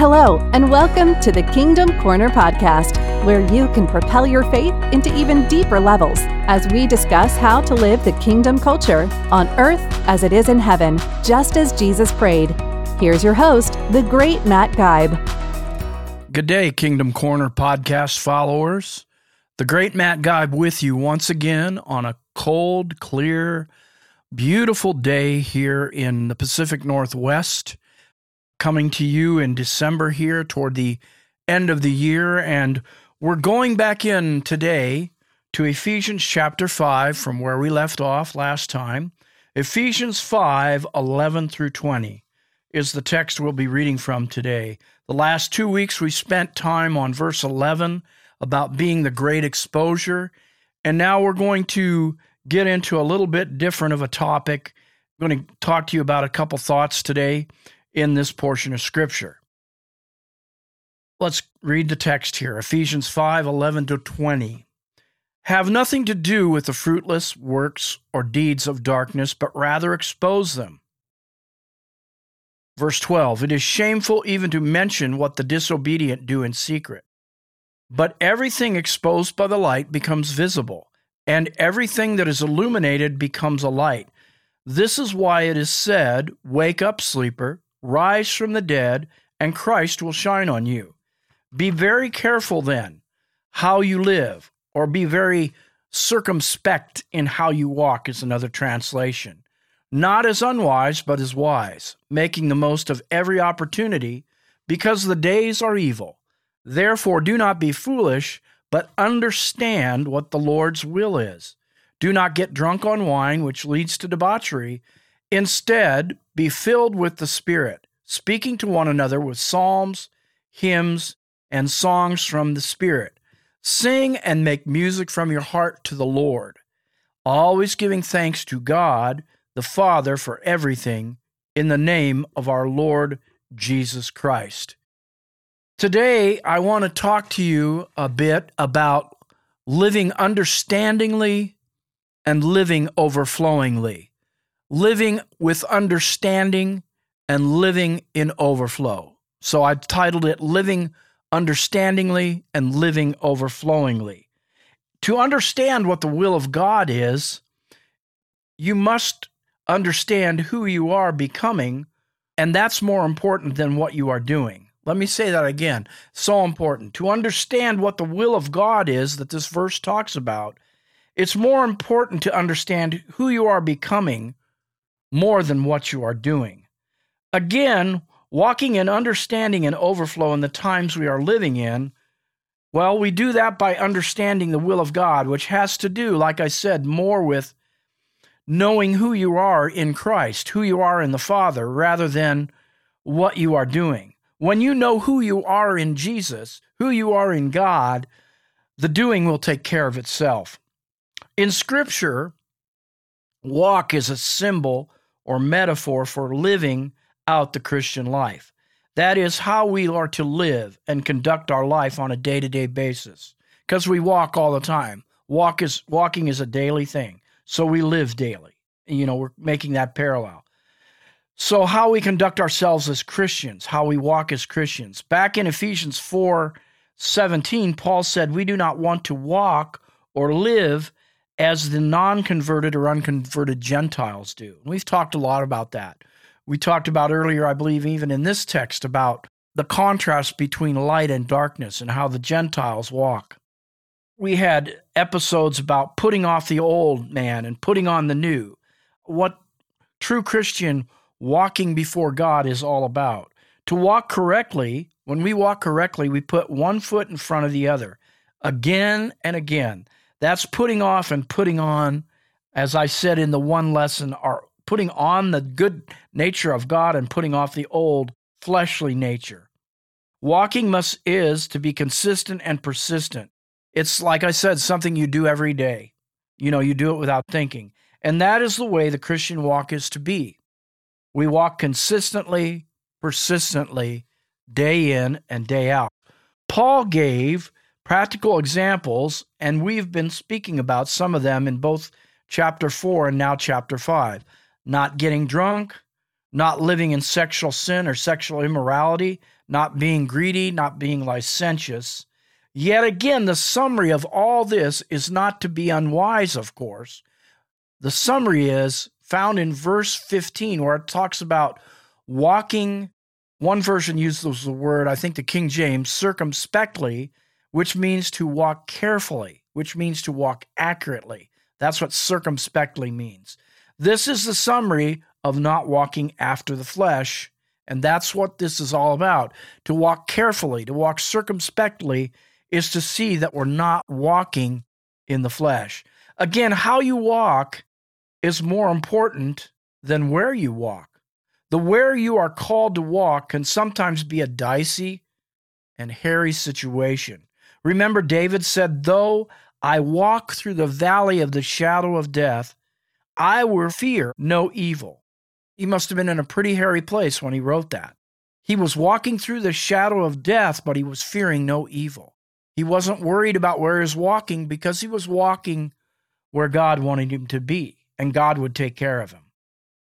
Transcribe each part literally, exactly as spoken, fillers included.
Hello, and welcome to the Kingdom Corner Podcast, where you can propel your faith into even deeper levels as we discuss how to live the kingdom culture on earth as it is in heaven, just as Jesus prayed. Here's your host, the great Matt Guibe. Good day, Kingdom Corner Podcast followers. The great Matt Guibe with you once again on a cold, clear, beautiful day here in the Pacific Northwest. Coming to you in December here toward the end of the year, and we're going back in today to Ephesians chapter five from where we left off last time. Ephesians five, eleven through twenty is the text we'll be reading from today. The last two weeks we spent time on verse eleven about being the great exposure, and now we're going to get into a little bit different of a topic. I'm going to talk to you about a couple thoughts today in this portion of Scripture. Let's read the text here, Ephesians five, eleven to twenty. Have nothing to do with the fruitless works or deeds of darkness, but rather expose them. Verse twelve, it is shameful even to mention what the disobedient do in secret. But everything exposed by the light becomes visible, and everything that is illuminated becomes a light. This is why it is said, wake up, sleeper, rise from the dead, and Christ will shine on you. Be very careful then how you live, or be very circumspect in how you walk, is another translation. Not as unwise, but as wise, making the most of every opportunity, because the days are evil. Therefore, do not be foolish, but understand what the Lord's will is. Do not get drunk on wine, which leads to debauchery. Instead, be filled with the Spirit, speaking to one another with psalms, hymns, and songs from the Spirit. Sing and make music from your heart to the Lord, always giving thanks to God, the Father, for everything, in the name of our Lord Jesus Christ. Today, I want to talk to you a bit about living understandingly and living overflowingly, living with understanding and living in overflow. So I've titled it Living Understandingly and Living Overflowingly. To understand what the will of God is, you must understand who you are becoming, and that's more important than what you are doing. Let me say that again. So important. To understand what the will of God is that this verse talks about, it's more important to understand who you are becoming more than what you are doing. Again, walking in understanding and overflow in the times we are living in, well, we do that by understanding the will of God, which has to do, like I said, more with knowing who you are in Christ, who you are in the Father, rather than what you are doing. When you know who you are in Jesus, who you are in God, the doing will take care of itself. In Scripture, walk is a symbol or metaphor for living out the Christian life. That is how we are to live and conduct our life on a day-to-day basis, because we walk all the time. Walk is walking is a daily thing, so we live daily. You know, we're making that parallel. So how we conduct ourselves as Christians, how we walk as Christians. Back in Ephesians four, seventeen, Paul said, we do not want to walk or live as the non-converted or unconverted Gentiles do. We've talked a lot about that. We talked about earlier, I believe, even in this text, about the contrast between light and darkness and how the Gentiles walk. We had episodes about putting off the old man and putting on the new, what true Christian walking before God is all about. To walk correctly, when we walk correctly, we put one foot in front of the other, again and again. That's putting off and putting on, as I said in the one lesson, are putting on the good nature of God and putting off the old fleshly nature. Walking must is to be consistent and persistent. It's, like I said, something you do every day. You know, you do it without thinking. And that is the way the Christian walk is to be. We walk consistently, persistently, day in and day out. Paul gave practical examples, and we've been speaking about some of them in both chapter four and now chapter five. Not getting drunk, not living in sexual sin or sexual immorality, not being greedy, not being licentious. Yet again, the summary of all this is not to be unwise, of course. The summary is found in verse fifteen, where it talks about walking. One version uses the word, I think the King James, circumspectly, which means to walk carefully, which means to walk accurately. That's what circumspectly means. This is the summary of not walking after the flesh, and that's what this is all about. To walk carefully, to walk circumspectly, is to see that we're not walking in the flesh. Again, how you walk is more important than where you walk. The where you are called to walk can sometimes be a dicey and hairy situation. Remember, David said, "Though I walk through the valley of the shadow of death, I will fear no evil." He must have been in a pretty hairy place when he wrote that. He was walking through the shadow of death, but he was fearing no evil. He wasn't worried about where he was walking because he was walking where God wanted him to be, and God would take care of him.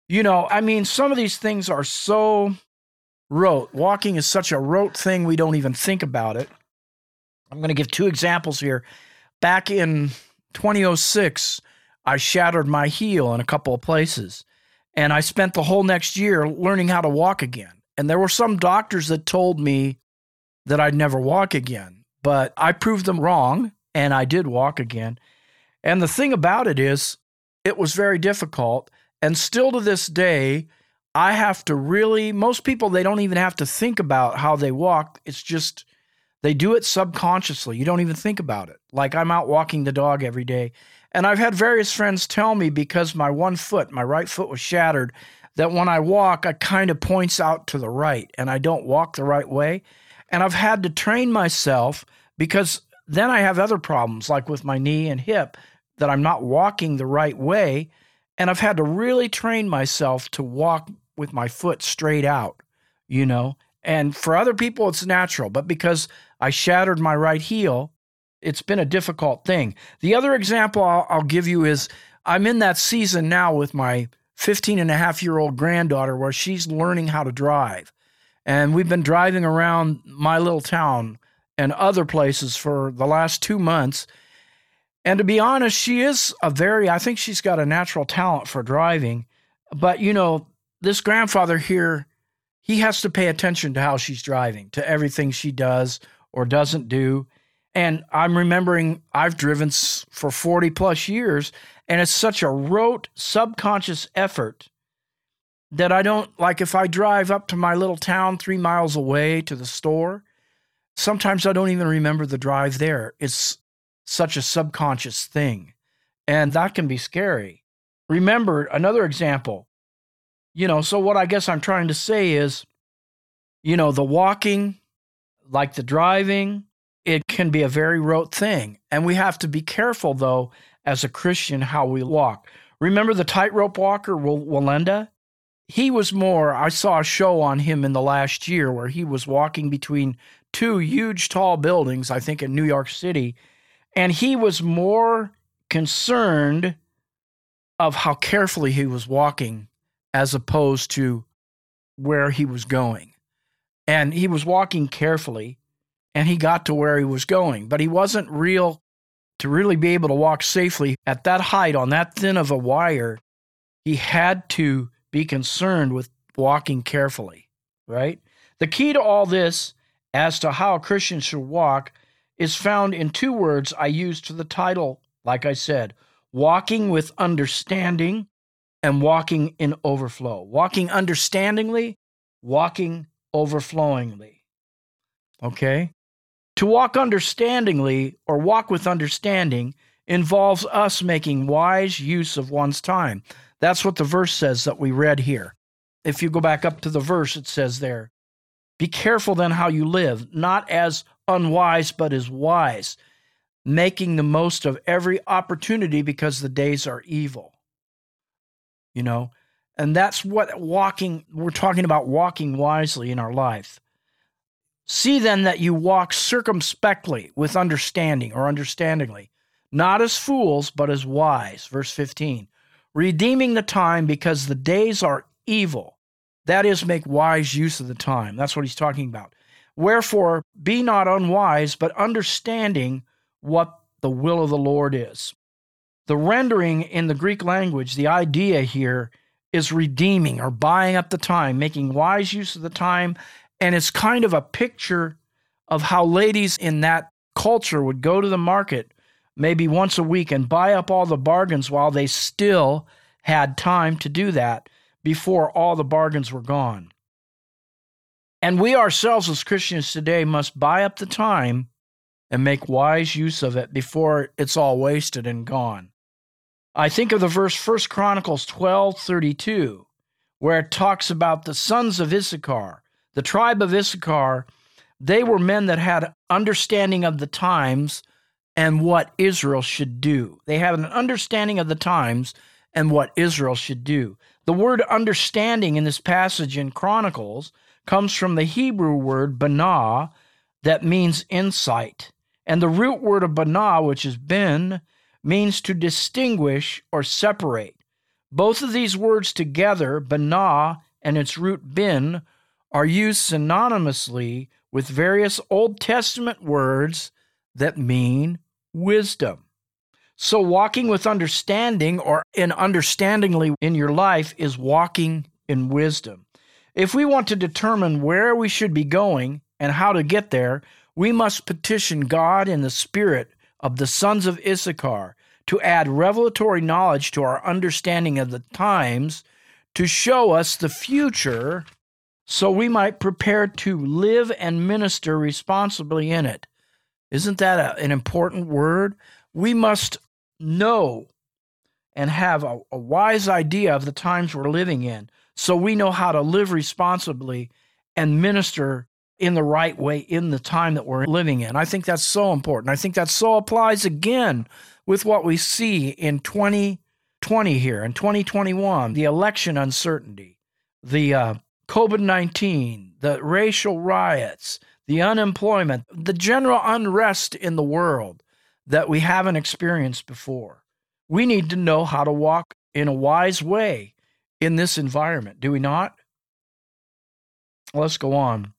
You know, I mean, some of these things are so rote. Walking is such a rote thing, we don't even think about it. I'm going to give two examples here. Back in twenty oh six, I shattered my heel in a couple of places, and I spent the whole next year learning how to walk again. And there were some doctors that told me that I'd never walk again, but I proved them wrong, and I did walk again. And the thing about it is, it was very difficult. And still to this day, I have to really, most people, they don't even have to think about how they walk. It's just, they do it subconsciously. You don't even think about it. Like, I'm out walking the dog every day. And I've had various friends tell me, because my one foot, my right foot was shattered, that when I walk, I kind of points out to the right, and I don't walk the right way. And I've had to train myself, because then I have other problems, like with my knee and hip, that I'm not walking the right way. And I've had to really train myself to walk with my foot straight out, you know. And for other people, it's natural. But because I shattered my right heel, it's been a difficult thing. The other example I'll, I'll give you is, I'm in that season now with my fifteen and a half year old granddaughter where she's learning how to drive. And we've been driving around my little town and other places for the last two months. And to be honest, she is a very, I think she's got a natural talent for driving. But, you know, this grandfather here, he has to pay attention to how she's driving, to everything she does or doesn't do. And I'm remembering I've driven for forty plus years, and it's such a rote, subconscious effort that I don't, like if I drive up to my little town three miles away to the store, sometimes I don't even remember the drive there. It's such a subconscious thing, and that can be scary. Remember, another example, you know, so what I guess I'm trying to say is, you know, the walking, like the driving, it can be a very rote thing, and we have to be careful, though, as a Christian, how we walk. Remember the tightrope walker, Walenda? He was more, I saw a show on him in the last year where he was walking between two huge tall buildings, I think in New York City, and he was more concerned of how carefully he was walking as opposed to where he was going. And he was walking carefully, and he got to where he was going. But he wasn't real to really be able to walk safely at that height on that thin of a wire. He had to be concerned with walking carefully, right? The key to all this as to how Christians should walk is found in two words I used for the title, like I said, walking with understanding and walking in overflow. Walking understandingly, walking overflowingly. Okay? To walk understandingly or walk with understanding involves us making wise use of one's time. That's what the verse says that we read here. If you go back up to the verse, it says there, "Be careful then how you live, not as unwise, but as wise, making the most of every opportunity because the days are evil." You know, and that's what walking, we're talking about walking wisely in our life. "See then that you walk circumspectly with understanding," or understandingly, "not as fools, but as wise." Verse fifteen, "Redeeming the time because the days are evil. That is, make wise use of the time. That's what he's talking about. Wherefore, be not unwise, but understanding what the will of the Lord is. The rendering in the Greek language, the idea here is redeeming or buying up the time, making wise use of the time. And it's kind of a picture of how ladies in that culture would go to the market maybe once a week and buy up all the bargains while they still had time to do that before all the bargains were gone. And we ourselves as Christians today must buy up the time and make wise use of it before it's all wasted and gone. I think of the verse First Chronicles twelve thirty-two, where it talks about the sons of Issachar, the tribe of Issachar. They were men that had understanding of the times and what Israel should do. They had an understanding of the times and what Israel should do. The word understanding in this passage in Chronicles comes from the Hebrew word banah, that means insight. And the root word of banah, which is ben, means to distinguish or separate. Both of these words together, banah and its root ben, are used synonymously with various Old Testament words that mean wisdom. So walking with understanding or in understandingly in your life is walking in wisdom. If we want to determine where we should be going and how to get there, we must petition God in the spirit of the sons of Issachar to add revelatory knowledge to our understanding of the times to show us the future so we might prepare to live and minister responsibly in it. Isn't that a, an important word? We must know and have a, a wise idea of the times we're living in so we know how to live responsibly and minister in the right way in the time that we're living in. I think that's so important. I think that so applies again with what we see in twenty twenty here, in twenty twenty-one, the election uncertainty, the uh, covid nineteen, the racial riots, the unemployment, the general unrest in the world that we haven't experienced before. We need to know how to walk in a wise way in this environment, do we not? Let's go on.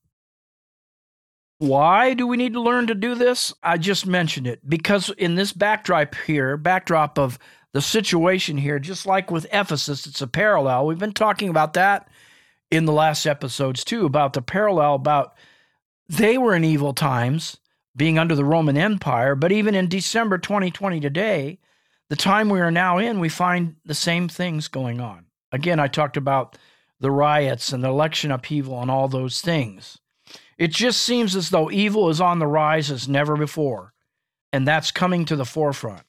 Why do we need to learn to do this? I just mentioned it. Because in this backdrop here, backdrop of the situation here, just like with Ephesus, it's a parallel. We've been talking about that in the last episodes too, about the parallel about they were in evil times, being under the Roman Empire, but even in December twenty twenty today, the time we are now in, we find the same things going on. Again, I talked about the riots and the election upheaval and all those things. It just seems as though evil is on the rise as never before, and that's coming to the forefront.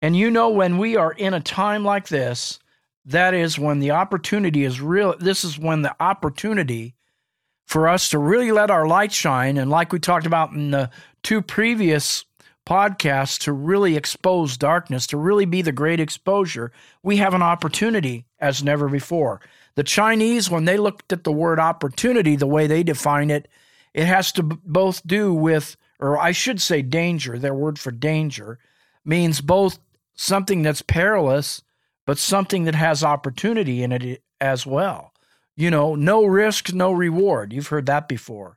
And you know, when we are in a time like this, that is when the opportunity is real. This is when the opportunity for us to really let our light shine, and like we talked about in the two previous podcasts, to really expose darkness, to really be the great exposure, we have an opportunity as never before. The Chinese, when they looked at the word opportunity, the way they define it, it has to both do with, or I should say danger, their word for danger, means both something that's perilous, but something that has opportunity in it as well. You know, no risk, no reward. You've heard that before.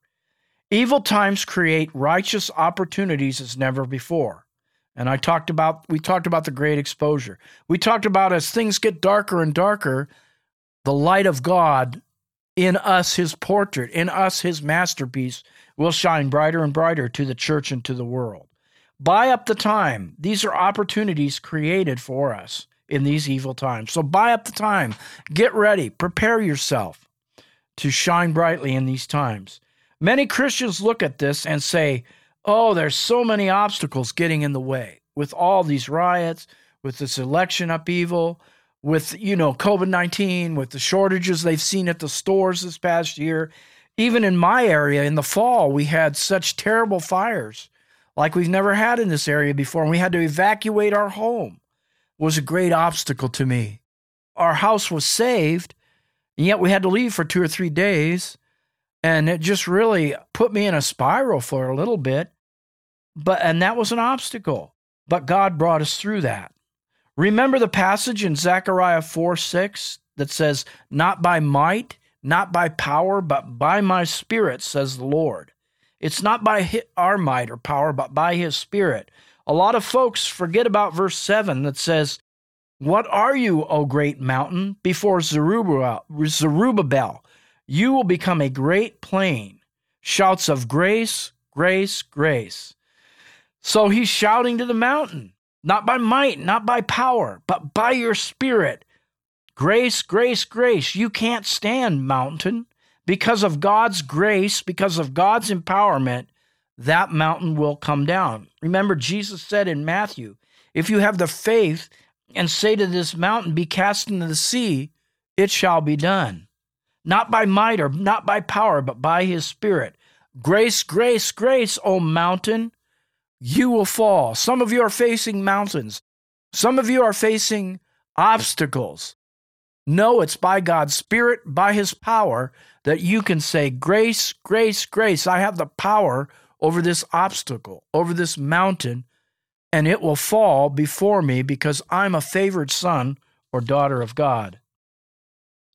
Evil times create righteous opportunities as never before. And I talked about, we talked about the great exposure. We talked about as things get darker and darker, the light of God in us, his portrait, in us, his masterpiece, will shine brighter and brighter to the church and to the world. Buy up the time. These are opportunities created for us in these evil times. So buy up the time. Get ready. Prepare yourself to shine brightly in these times. Many Christians look at this and say, oh, there's so many obstacles getting in the way with all these riots, with this election upheaval, with, you know, covid nineteen, with the shortages they've seen at the stores this past year. Even in my area, in the fall, we had such terrible fires like we've never had in this area before, and we had to evacuate our home. It was a great obstacle to me. Our house was saved, and yet we had to leave for two or three days, and it just really put me in a spiral for a little bit, but and that was an obstacle. But God brought us through that. Remember the passage in Zechariah four six that says, not by might, not by power, but by my Spirit, says the Lord. It's not by our might or power, but by his Spirit. A lot of folks forget about verse seven that says, what are you, O great mountain, before Zerubbabel? You will become a great plain. Shouts of grace, grace, grace. So he's shouting to the mountain, not by might, not by power, but by your Spirit. Grace, grace, grace. You can't stand, mountain. Because of God's grace, because of God's empowerment, that mountain will come down. Remember, Jesus said in Matthew, if you have the faith and say to this mountain, be cast into the sea, it shall be done. Not by might or not by power, but by his Spirit. Grace, grace, grace, O mountain, you will fall. Some of you are facing mountains. Some of you are facing obstacles. No, it's by God's Spirit, by his power, that you can say, grace, grace, grace. I have the power over this obstacle, over this mountain, and it will fall before me because I'm a favored son or daughter of God.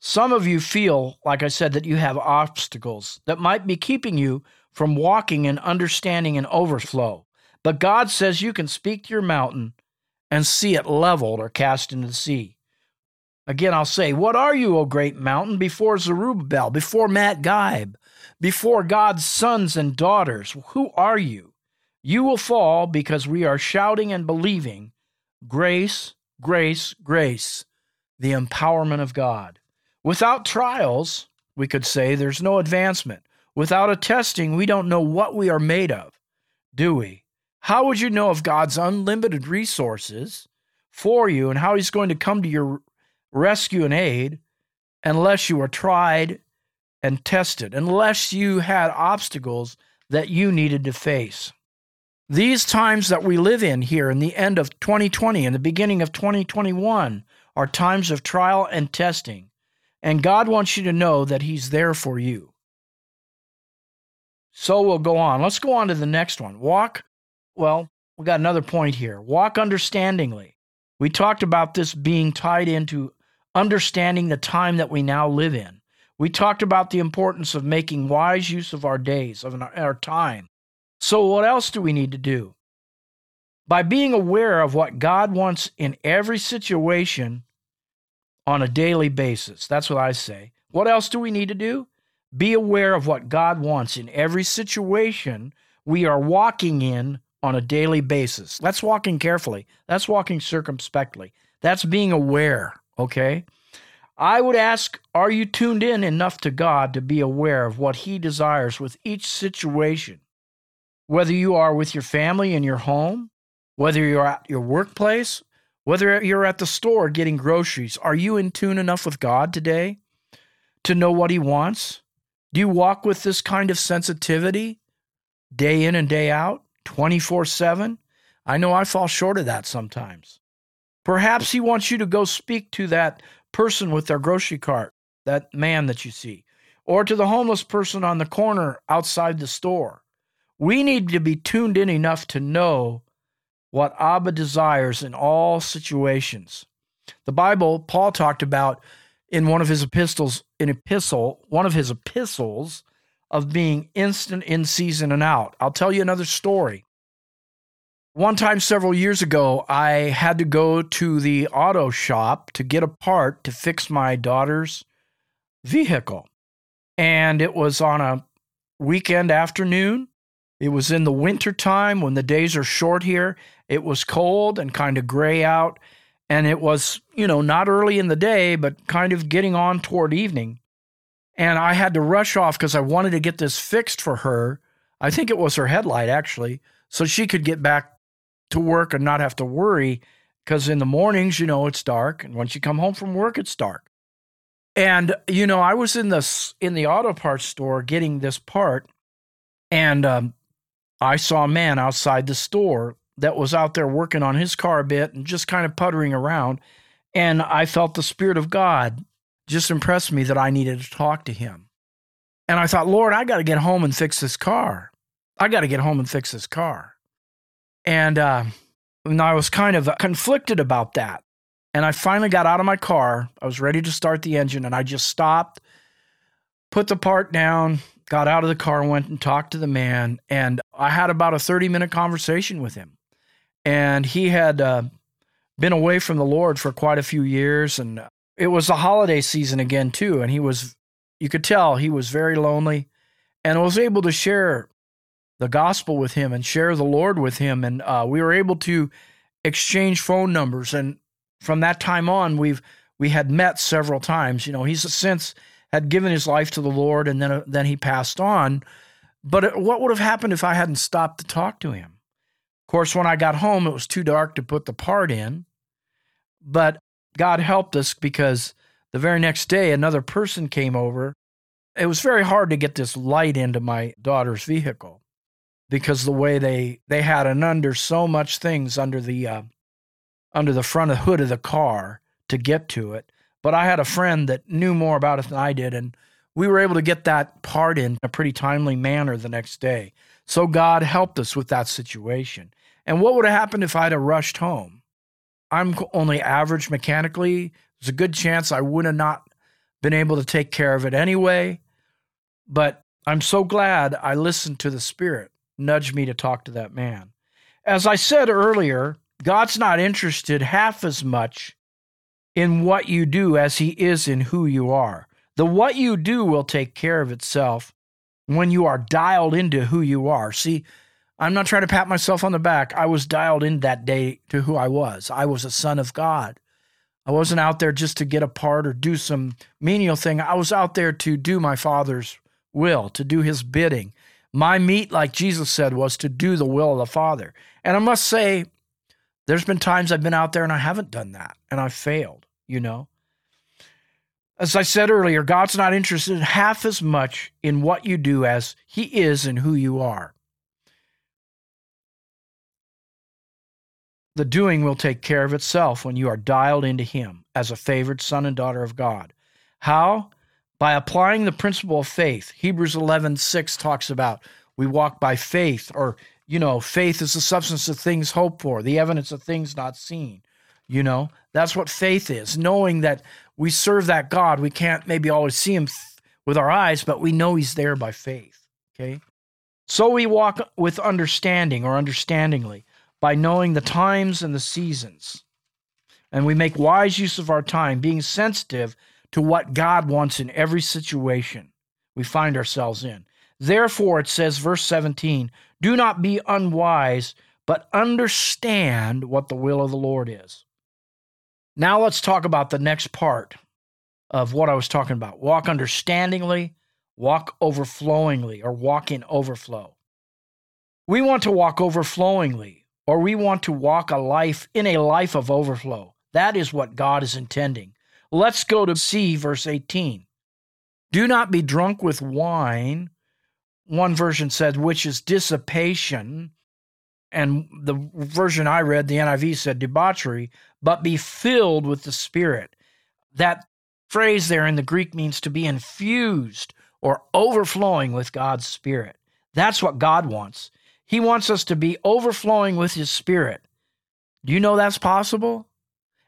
Some of you feel, like I said, that you have obstacles that might be keeping you from walking and understanding and overflow. But God says you can speak to your mountain and see it leveled or cast into the sea. Again, I'll say, what are you, O great mountain, before Zerubbabel, before Matt Guibe, before God's sons and daughters? Who are you? You will fall because we are shouting and believing, grace, grace, grace, the empowerment of God. Without trials, we could say, there's no advancement. Without a testing, we don't know what we are made of, do we? How would you know of God's unlimited resources for you and how he's going to come to your rescue and aid unless you are tried and tested, unless you had obstacles that you needed to face? These times that we live in here in the end of twenty twenty and the beginning of twenty twenty-one are times of trial and testing, and God wants you to know that he's there for you. So we'll go on. Let's go on to the next one. Walk, well, we got another point here. Walk understandingly. We talked about this being tied into understanding the time that we now live in. We talked about the importance of making wise use of our days, of our time. So what else do we need to do? By being aware of what God wants in every situation on a daily basis. That's what I say. What else do we need to do? Be aware of what God wants in every situation we are walking in on a daily basis. That's walking carefully. That's walking circumspectly. That's being aware, okay? I would ask, are you tuned in enough to God to be aware of what he desires with each situation? Whether you are with your family in your home, whether you're at your workplace, whether you're at the store getting groceries, are you in tune enough with God today to know what he wants? Do you walk with this kind of sensitivity day in and day out? twenty-four seven? I know I fall short of that sometimes. Perhaps he wants you to go speak to that person with their grocery cart, that man that you see, or to the homeless person on the corner outside the store. We need to be tuned in enough to know what Abba desires in all situations. The Bible, Paul talked about in one of his epistles, an epistle, one of his epistles, of being instant in season and out. I'll tell you another story. One time several years ago, I had to go to the auto shop to get a part to fix my daughter's vehicle. And it was on a weekend afternoon. It was in the winter time when the days are short here. It was cold and kind of gray out. And it was, you know, not early in the day, but kind of getting on toward evening. And I had to rush off because I wanted to get this fixed for her. I think it was her headlight, actually, so she could get back to work and not have to worry because in the mornings, you know, it's dark. And once you come home from work, it's dark. And, you know, I was in the, in the auto parts store getting this part, and um, I saw a man outside the store that was out there working on his car a bit and just kind of puttering around. And I felt the Spirit of God just impressed me that I needed to talk to him. And I thought, Lord, I got to get home and fix this car. I got to get home and fix this car. And, uh, and I was kind of conflicted about that. And I finally got out of my car. I was ready to start the engine, and I just stopped. put the part down, got out of the car, went and talked to the man. And I had about a thirty-minute conversation with him. And he had uh, been away from the Lord for quite a few years. And it was the holiday season again, too. And he was, you could tell he was very lonely. And I was able to share the gospel with him and share the Lord with him. And uh, we were able to exchange phone numbers. And from that time on, we've we had met several times. You know, he's since had given his life to the Lord, and then uh, then he passed on. But what would have happened if I hadn't stopped to talk to him? Of course, when I got home, it was too dark to put the part in. But God helped us, because the very next day, another person came over. It was very hard to get this light into my daughter's vehicle, because the way they, they had an under so much things under the uh, under the front of the hood of the car to get to it. But I had a friend that knew more about it than I did, and we were able to get that part in a pretty timely manner the next day. So God helped us with that situation. And what would have happened if I'd have rushed home? I'm only average mechanically. There's a good chance I would have not been able to take care of it anyway. But I'm so glad I listened to the Spirit nudge me to talk to that man. As I said earlier, God's not interested half as much in what you do as he is in who you are. The what you do will take care of itself when you are dialed into who you are. See, I'm not trying to pat myself on the back. I was dialed in that day to who I was. I was a son of God. I wasn't out there just to get a part or do some menial thing. I was out there to do my Father's will, to do his bidding. My meat, like Jesus said, was to do the will of the Father. And I must say, there's been times I've been out there and I haven't done that, and I've failed, you know. As I said earlier, God's not interested half as much in what you do as he is in who you are. The doing will take care of itself when you are dialed into him as a favored son and daughter of God. How? By applying the principle of faith. Hebrews eleven six talks about we walk by faith, or you know, faith is the substance of things hoped for, the evidence of things not seen. You know, that's what faith is, knowing that we serve that God. We can't maybe always see him with our eyes, but we know he's there by faith, okay? So we walk with understanding, or understandingly, by knowing the times and the seasons. And we make wise use of our time, being sensitive to what God wants in every situation we find ourselves in. Therefore, it says, verse seventeen, do not be unwise, but understand what the will of the Lord is. Now let's talk about the next part of what I was talking about. Walk understandingly, walk overflowingly, or walk in overflow. We want to walk overflowingly, or we want to walk a life in a life of overflow. That is what God is intending. Let's go to C, verse eighteen. Do not be drunk with wine. One version said, which is dissipation, and the version I read, the N I V, said debauchery, but be filled with the Spirit. That phrase there in the Greek means to be infused or overflowing with God's Spirit. That's what God wants. He wants us to be overflowing with his Spirit. Do you know that's possible?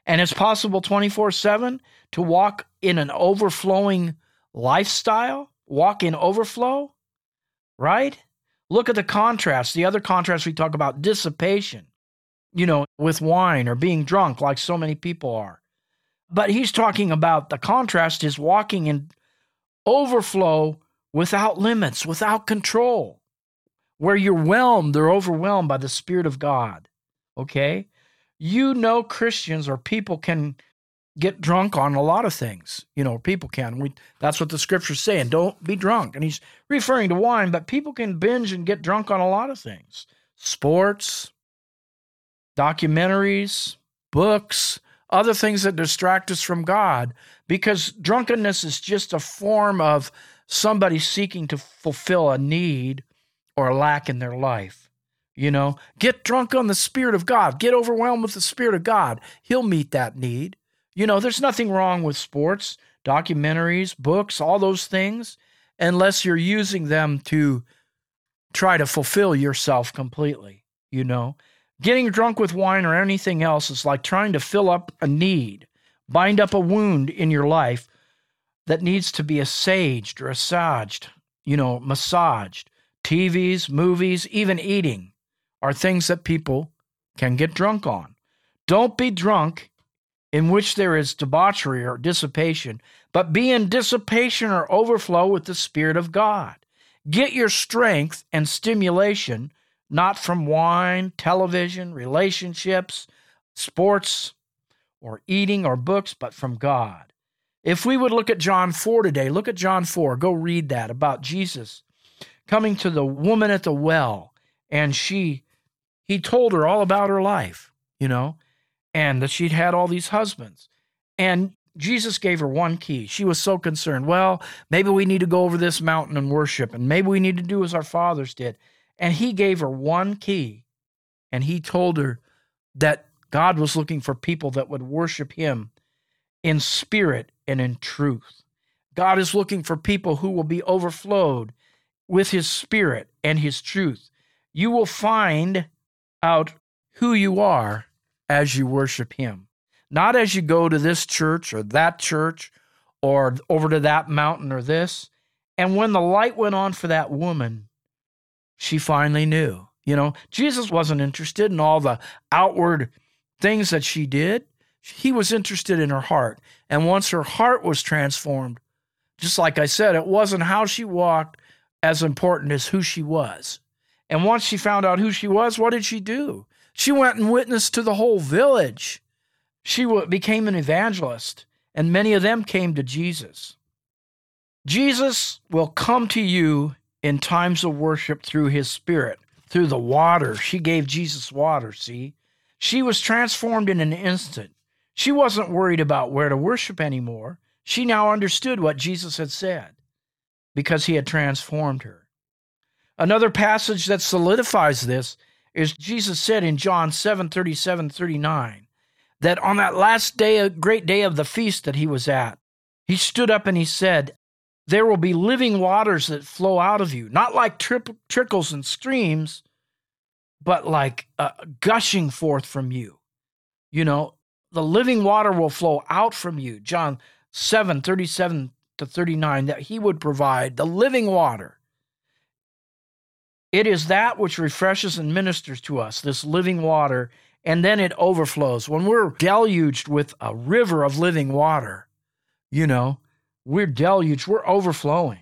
And it's possible twenty-four seven to walk in an overflowing lifestyle, walk in overflow. Right? Look at the contrast. The other contrast we talk about, dissipation, you know, with wine or being drunk like so many people are. But he's talking about the contrast is walking in overflow without limits, without control, where you're whelmed or overwhelmed by the Spirit of God. Okay? You know, Christians or people can get drunk on a lot of things. You know, people can. We, that's what the Scripture's saying. Don't be drunk. And he's referring to wine, but people can binge and get drunk on a lot of things. Sports, documentaries, books, other things that distract us from God, because drunkenness is just a form of somebody seeking to fulfill a need or a lack in their life. You know, get drunk on the Spirit of God. Get overwhelmed with the Spirit of God. He'll meet that need. You know, there's nothing wrong with sports, documentaries, books, all those things, unless you're using them to try to fulfill yourself completely, you know. Getting drunk with wine or anything else is like trying to fill up a need, bind up a wound in your life, that needs to be assuaged or assuaged, you know, massaged. T Vs, movies, even eating are things that people can get drunk on. Don't be drunk in which there is debauchery or dissipation, but be in dissipation or overflow with the Spirit of God. Get your strength and stimulation not from wine, television, relationships, sports, or eating or books, but from God. If we would look at John four today, look at John four. Go read that about Jesus coming to the woman at the well, and she, he told her all about her life, you know, and that she'd had all these husbands. And Jesus gave her one key. She was so concerned. Well, maybe we need to go over this mountain and worship, and maybe we need to do as our fathers did. And he gave her one key, and he told her that God was looking for people that would worship him in spirit and in truth. God is looking for people who will be overflowed with his spirit and his truth. You will find out who you are as you worship him. Not as you go to this church or that church or over to that mountain or this. And when the light went on for that woman, she finally knew. You know, Jesus wasn't interested in all the outward things that she did. He was interested in her heart. And once her heart was transformed, just like I said, it wasn't how she walked as important as who she was. And once she found out who she was, what did she do? She went and witnessed to the whole village. She became an evangelist, and many of them came to Jesus. Jesus will come to you in times of worship through his spirit, through the water. She gave Jesus water, see? She was transformed in an instant. She wasn't worried about where to worship anymore. She now understood what Jesus had said because he had transformed her. Another passage that solidifies this is Jesus said in John seven, thirty-seven, thirty-nine, that on that last day, great day of the feast that he was at, he stood up and he said, there will be living waters that flow out of you, not like tripp- trickles and streams, but like uh, gushing forth from you. You know, the living water will flow out from you. John seven, thirty-seven to thirty-nine, that he would provide the living water. It is that which refreshes and ministers to us, this living water, and then it overflows. When we're deluged with a river of living water, you know, we're deluged, we're overflowing.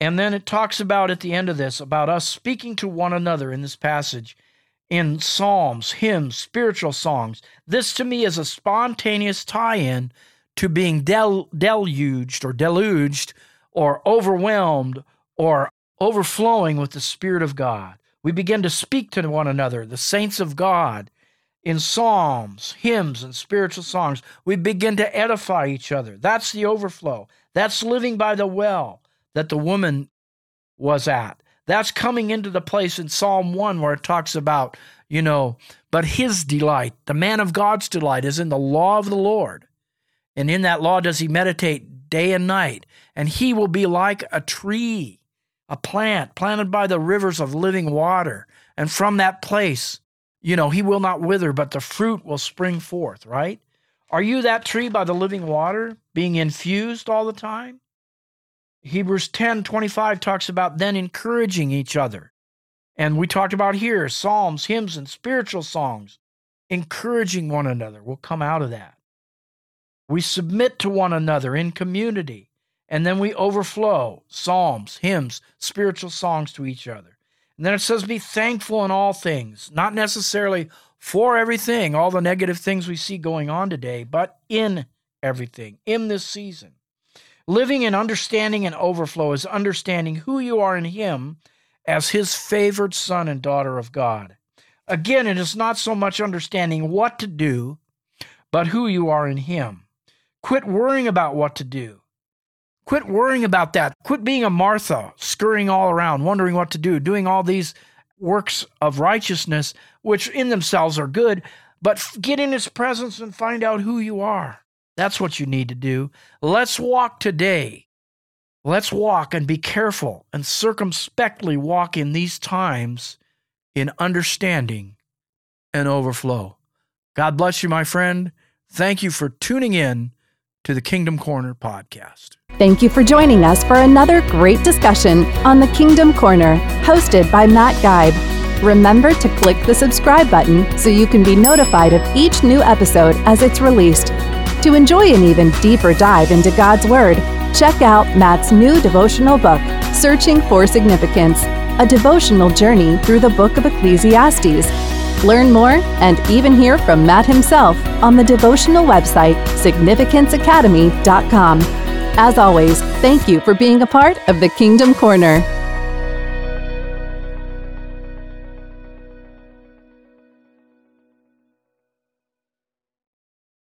And then it talks about at the end of this, about us speaking to one another in this passage, in psalms, hymns, spiritual songs. This to me is a spontaneous tie-in to being del- deluged or deluged or overwhelmed or overflowing with the Spirit of God. We begin to speak to one another, the saints of God, in psalms, hymns, and spiritual songs. We begin to edify each other. That's the overflow. That's living by the well that the woman was at. That's coming into the place in Psalm one where it talks about, you know, but his delight, the man of God's delight, is in the law of the Lord. And in that law does he meditate day and night. And he will be like a tree, a plant planted by the rivers of living water. And from that place, you know, he will not wither, but the fruit will spring forth, right? Are you that tree by the living water, being infused all the time? Hebrews ten twenty-five talks about then encouraging each other. And we talked about here, psalms, hymns, and spiritual songs. Encouraging one another will come out of that. We submit to one another in community, and then we overflow psalms, hymns, spiritual songs to each other. And then it says, be thankful in all things, not necessarily for everything, all the negative things we see going on today, but in everything, in this season. Living in understanding and overflow is understanding who you are in him as his favored son and daughter of God. Again, it is not so much understanding what to do, but who you are in him. Quit worrying about what to do. Quit worrying about that. Quit being a Martha, scurrying all around, wondering what to do, doing all these works of righteousness, which in themselves are good, but get in his presence and find out who you are. That's what you need to do. Let's walk today. Let's walk and be careful and circumspectly walk in these times in understanding and overflow. God bless you, my friend. Thank you for tuning in to the Kingdom Corner Podcast. Thank you for joining us for another great discussion on the Kingdom Corner, hosted by Matt Guibe. Remember to click the subscribe button so you can be notified of each new episode as it's released. To enjoy an even deeper dive into God's Word, check out Matt's new devotional book, Searching for Significance, a devotional journey through the book of Ecclesiastes. Learn more and even hear from Matt himself on the devotional website, Significance Academy dot com. As always, thank you for being a part of the Kingdom Corner.